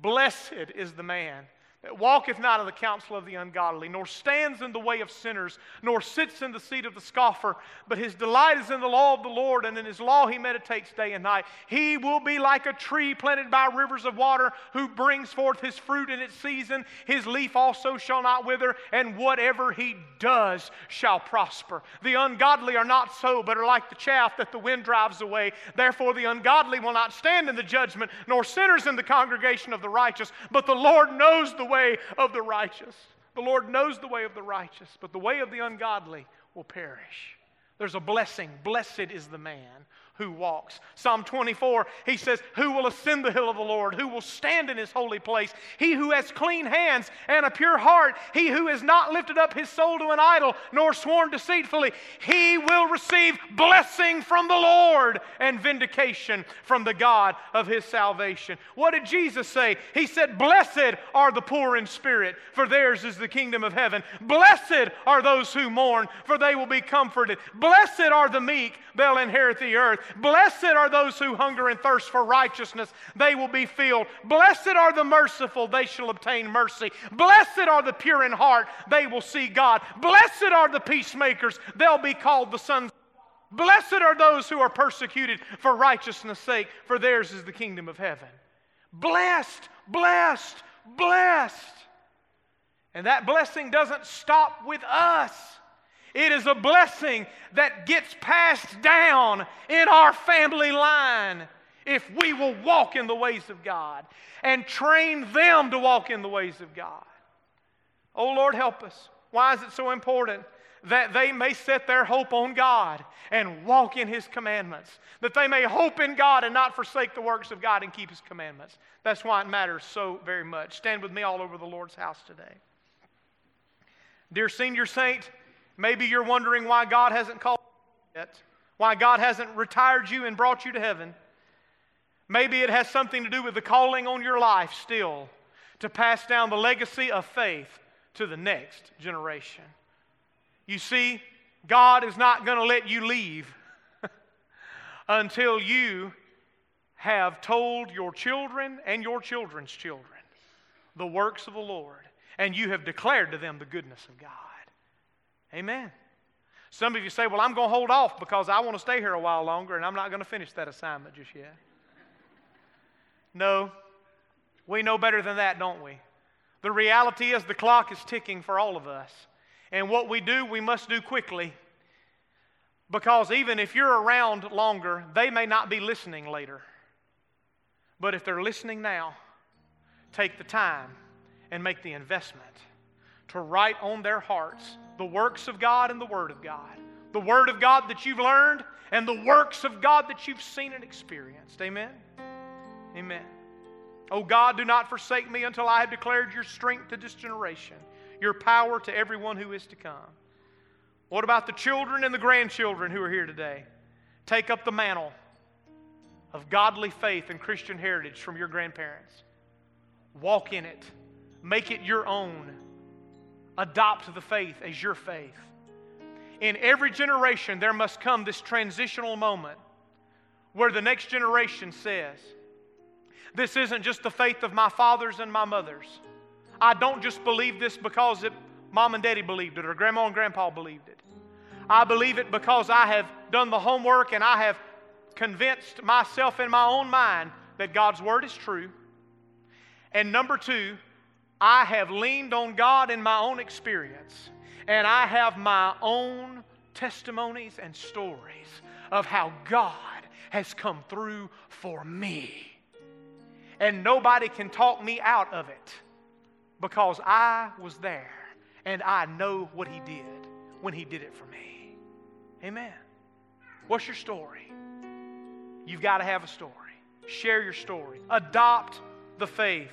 blessed is the man that walketh not in the counsel of the ungodly, nor stands in the way of sinners, nor sits in the seat of the scoffer, but his delight is in the law of the Lord, and in His law he meditates day and night. He will be like a tree planted by rivers of water, who brings forth his fruit in its season. His leaf also shall not wither, and whatever he does shall prosper. The ungodly are not so, but are like the chaff that the wind drives away. Therefore the ungodly will not stand in the judgment, nor sinners in the congregation of the righteous, but the Lord knows the way of the righteous. The Lord knows the way of the righteous, but the way of the ungodly will perish. There's a blessing. Blessed is the man who walks. Psalm twenty-four, he says, who will ascend the hill of the Lord? Who will stand in His holy place? He who has clean hands and a pure heart, he who has not lifted up his soul to an idol, nor sworn deceitfully, he will receive blessing from the Lord and vindication from the God of his salvation. What did Jesus say? He said, blessed are the poor in spirit, for theirs is the kingdom of heaven. Blessed are those who mourn, for they will be comforted. Blessed are the meek, they'll inherit the earth. Blessed are those who hunger and thirst for righteousness, they will be filled. Blessed are the merciful, they shall obtain mercy. Blessed are the pure in heart, they will see God. Blessed are the peacemakers, they'll be called the sons of God. Blessed are those who are persecuted for righteousness' sake, for theirs is the kingdom of heaven. Blessed, blessed, blessed. And that blessing doesn't stop with us. It is a blessing that gets passed down in our family line if we will walk in the ways of God and train them to walk in the ways of God. Oh, Lord, help us. Why is it so important that they may set their hope on God and walk in His commandments, that they may hope in God and not forsake the works of God and keep His commandments? That's why it matters so very much. Stand with me all over the Lord's house today. Dear senior saint, maybe you're wondering why God hasn't called you yet, why God hasn't retired you and brought you to heaven. Maybe it has something to do with the calling on your life still to pass down the legacy of faith to the next generation. You see, God is not going to let you leave until you have told your children and your children's children the works of the Lord, and you have declared to them the goodness of God. Amen. Some of you say, well, I'm going to hold off because I want to stay here a while longer and I'm not going to finish that assignment just yet. No, we know better than that, don't we? The reality is the clock is ticking for all of us. And what we do, we must do quickly, because even if you're around longer, they may not be listening later. But if they're listening now, take the time and make the investment to write on their hearts the works of God and the Word of God. The Word of God that you've learned and the works of God that you've seen and experienced. Amen? Amen. Oh God, do not forsake me until I have declared your strength to this generation, your power to everyone who is to come. What about the children and the grandchildren who are here today? Take up the mantle of godly faith and Christian heritage from your grandparents. Walk in it. Make it your own. Adopt the faith as your faith. In every generation, there must come this transitional moment where the next generation says, this isn't just the faith of my fathers and my mothers. I don't just believe this because it, mom and daddy believed it or grandma and grandpa believed it. I believe it because I have done the homework and I have convinced myself in my own mind that God's Word is true. And number two, I have leaned on God in my own experience, and I have my own testimonies and stories of how God has come through for me. And nobody can talk me out of it because I was there and I know what He did when He did it for me. Amen. What's your story? You've got to have a story. Share your story. Adopt the faith.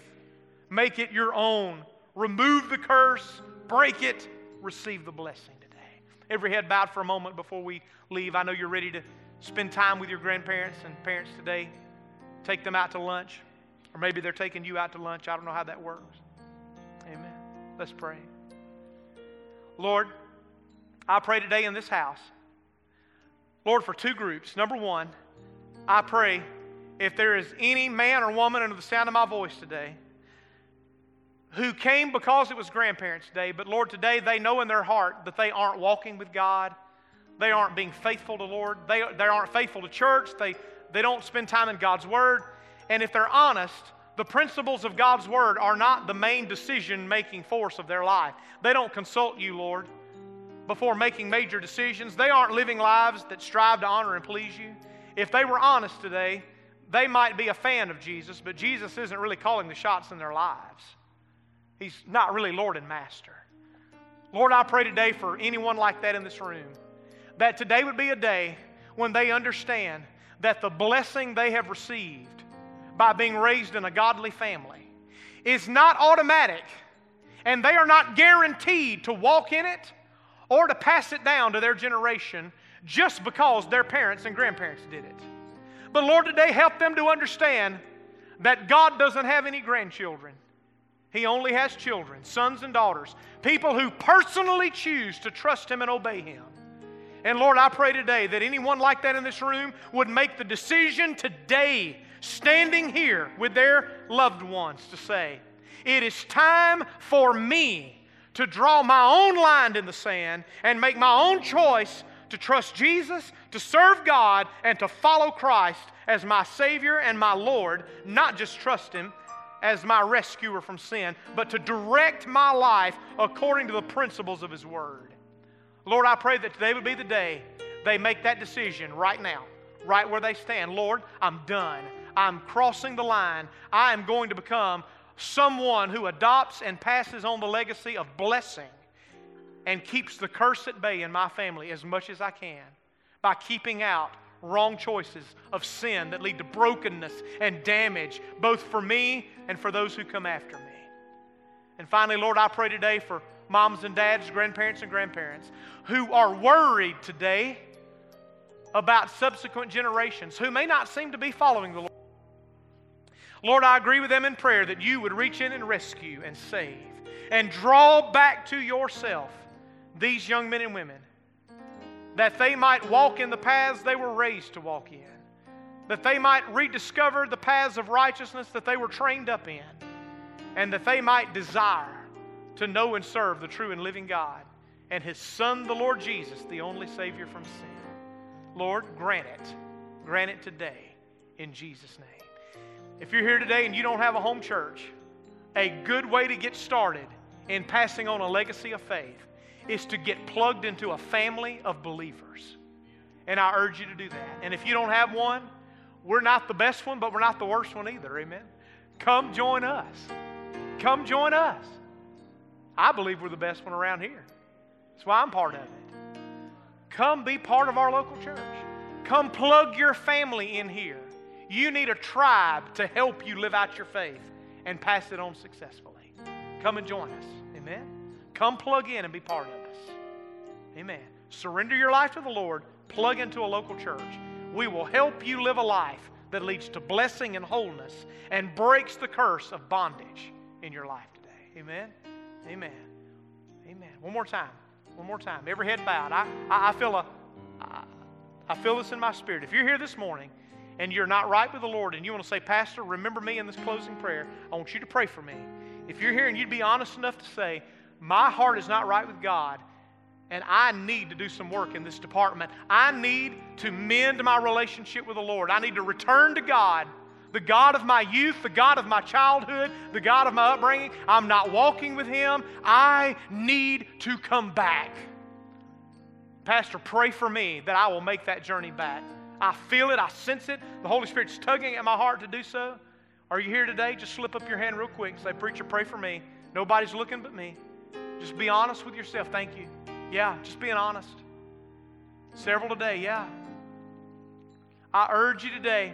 Make it your own. Remove the curse. Break it. Receive the blessing today. Every head bowed for a moment before we leave. I know you're ready to spend time with your grandparents and parents today. Take them out to lunch. Or maybe they're taking you out to lunch. I don't know how that works. Amen. Let's pray. Lord, I pray today in this house, Lord, for two groups. Number one, I pray if there is any man or woman under the sound of my voice today who came because it was Grandparents' Day, but Lord, today they know in their heart that they aren't walking with God. They aren't being faithful to Lord. They, they aren't faithful to church. They, they don't spend time in God's Word. And if they're honest, the principles of God's Word are not the main decision-making force of their life. They don't consult you, Lord, before making major decisions. They aren't living lives that strive to honor and please you. If they were honest today, they might be a fan of Jesus, but Jesus isn't really calling the shots in their lives. He's not really Lord and Master. Lord, I pray today for anyone like that in this room, that today would be a day when they understand that the blessing they have received by being raised in a godly family is not automatic, and they are not guaranteed to walk in it or to pass it down to their generation just because their parents and grandparents did it. But Lord, today help them to understand that God doesn't have any grandchildren. He only has children, sons and daughters, people who personally choose to trust Him and obey Him. And Lord, I pray today that anyone like that in this room would make the decision today, standing here with their loved ones, to say, it is time for me to draw my own line in the sand and make my own choice to trust Jesus, to serve God, and to follow Christ as my Savior and my Lord, not just trust Him as my rescuer from sin, but to direct my life according to the principles of His Word. Lord, I pray that today would be the day they make that decision right now, right where they stand. Lord, I'm done. I'm crossing the line. I am going to become someone who adopts and passes on the legacy of blessing and keeps the curse at bay in my family as much as I can by keeping out wrong choices of sin that lead to brokenness and damage, both for me and for those who come after me. And finally, Lord, I pray today for moms and dads, grandparents and grandparents who are worried today about subsequent generations who may not seem to be following the Lord. Lord, I agree with them in prayer that you would reach in and rescue and save and draw back to yourself these young men and women, that they might walk in the paths they were raised to walk in, that they might rediscover the paths of righteousness that they were trained up in, and that they might desire to know and serve the true and living God and His Son, the Lord Jesus, the only Savior from sin. Lord, grant it. Grant it today in Jesus' name. If you're here today and you don't have a home church, a good way to get started in passing on a legacy of faith is to get plugged into a family of believers. And I urge you to do that. And if you don't have one, we're not the best one, but we're not the worst one either. Amen. Come join us. Come join us. I believe we're the best one around here. That's why I'm part of it. Come be part of our local church. Come plug your family in here. You need a tribe to help you live out your faith and pass it on successfully. Come and join us. Amen. Come plug in and be part of us. Amen. Surrender your life to the Lord. Plug into a local church. We will help you live a life that leads to blessing and wholeness and breaks the curse of bondage in your life today. Amen. Amen. Amen. One more time. One more time. Every head bowed. I, I, I feel a, I, I feel this in my spirit. If you're here this morning and you're not right with the Lord and you want to say, Pastor, remember me in this closing prayer, I want you to pray for me. If you're here and you'd be honest enough to say, my heart is not right with God, and I need to do some work in this department. I need to mend my relationship with the Lord. I need to return to God, the God of my youth, the God of my childhood, the God of my upbringing. I'm not walking with Him. I need to come back. Pastor, pray for me that I will make that journey back. I feel it. I sense it. The Holy Spirit's tugging at my heart to do so. Are you here today? Just slip up your hand real quick and say, preacher, pray for me. Nobody's looking but me. Just be honest with yourself. Thank you. Yeah, just being honest. Several today, yeah. I urge you today,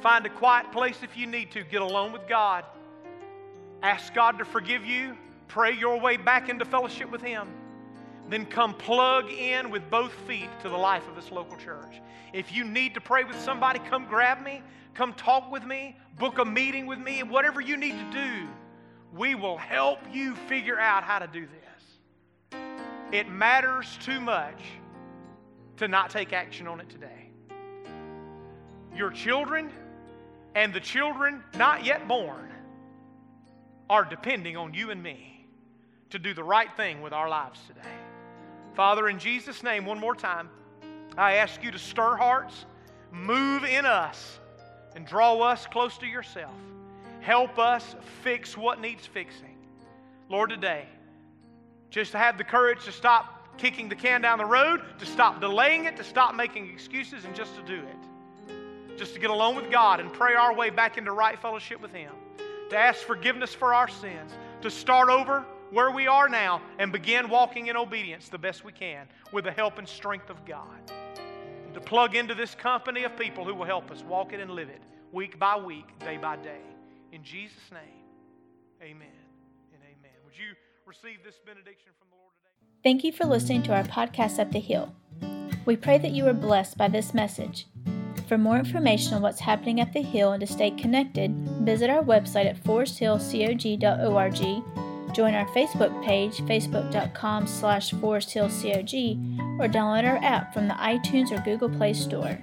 find a quiet place if you need to. Get alone with God. Ask God to forgive you. Pray your way back into fellowship with Him. Then come plug in with both feet to the life of this local church. If you need to pray with somebody, come grab me. Come talk with me. Book a meeting with me. Whatever you need to do, we will help you figure out how to do this. It matters too much to not take action on it today. Your children and the children not yet born are depending on you and me to do the right thing with our lives today. Father, in Jesus' name, one more time, I ask you to stir hearts, move in us, and draw us close to yourself. Help us fix what needs fixing. Lord, today, just have the courage to stop kicking the can down the road, to stop delaying it, to stop making excuses, and just to do it. Just to get alone with God and pray our way back into right fellowship with Him. To ask forgiveness for our sins. To start over where we are now and begin walking in obedience the best we can with the help and strength of God. And to plug into this company of people who will help us walk it and live it week by week, day by day. In Jesus' name, amen and amen. Would you receive this benediction from the Lord today? Thank you for listening to our podcast, Up the Hill. We pray that you were blessed by this message. For more information on what's happening at the Hill and to stay connected, visit our website at forest hill cog dot org, join our Facebook page, facebook dot com slash forest hill cog, or download our app from the iTunes or Google Play Store.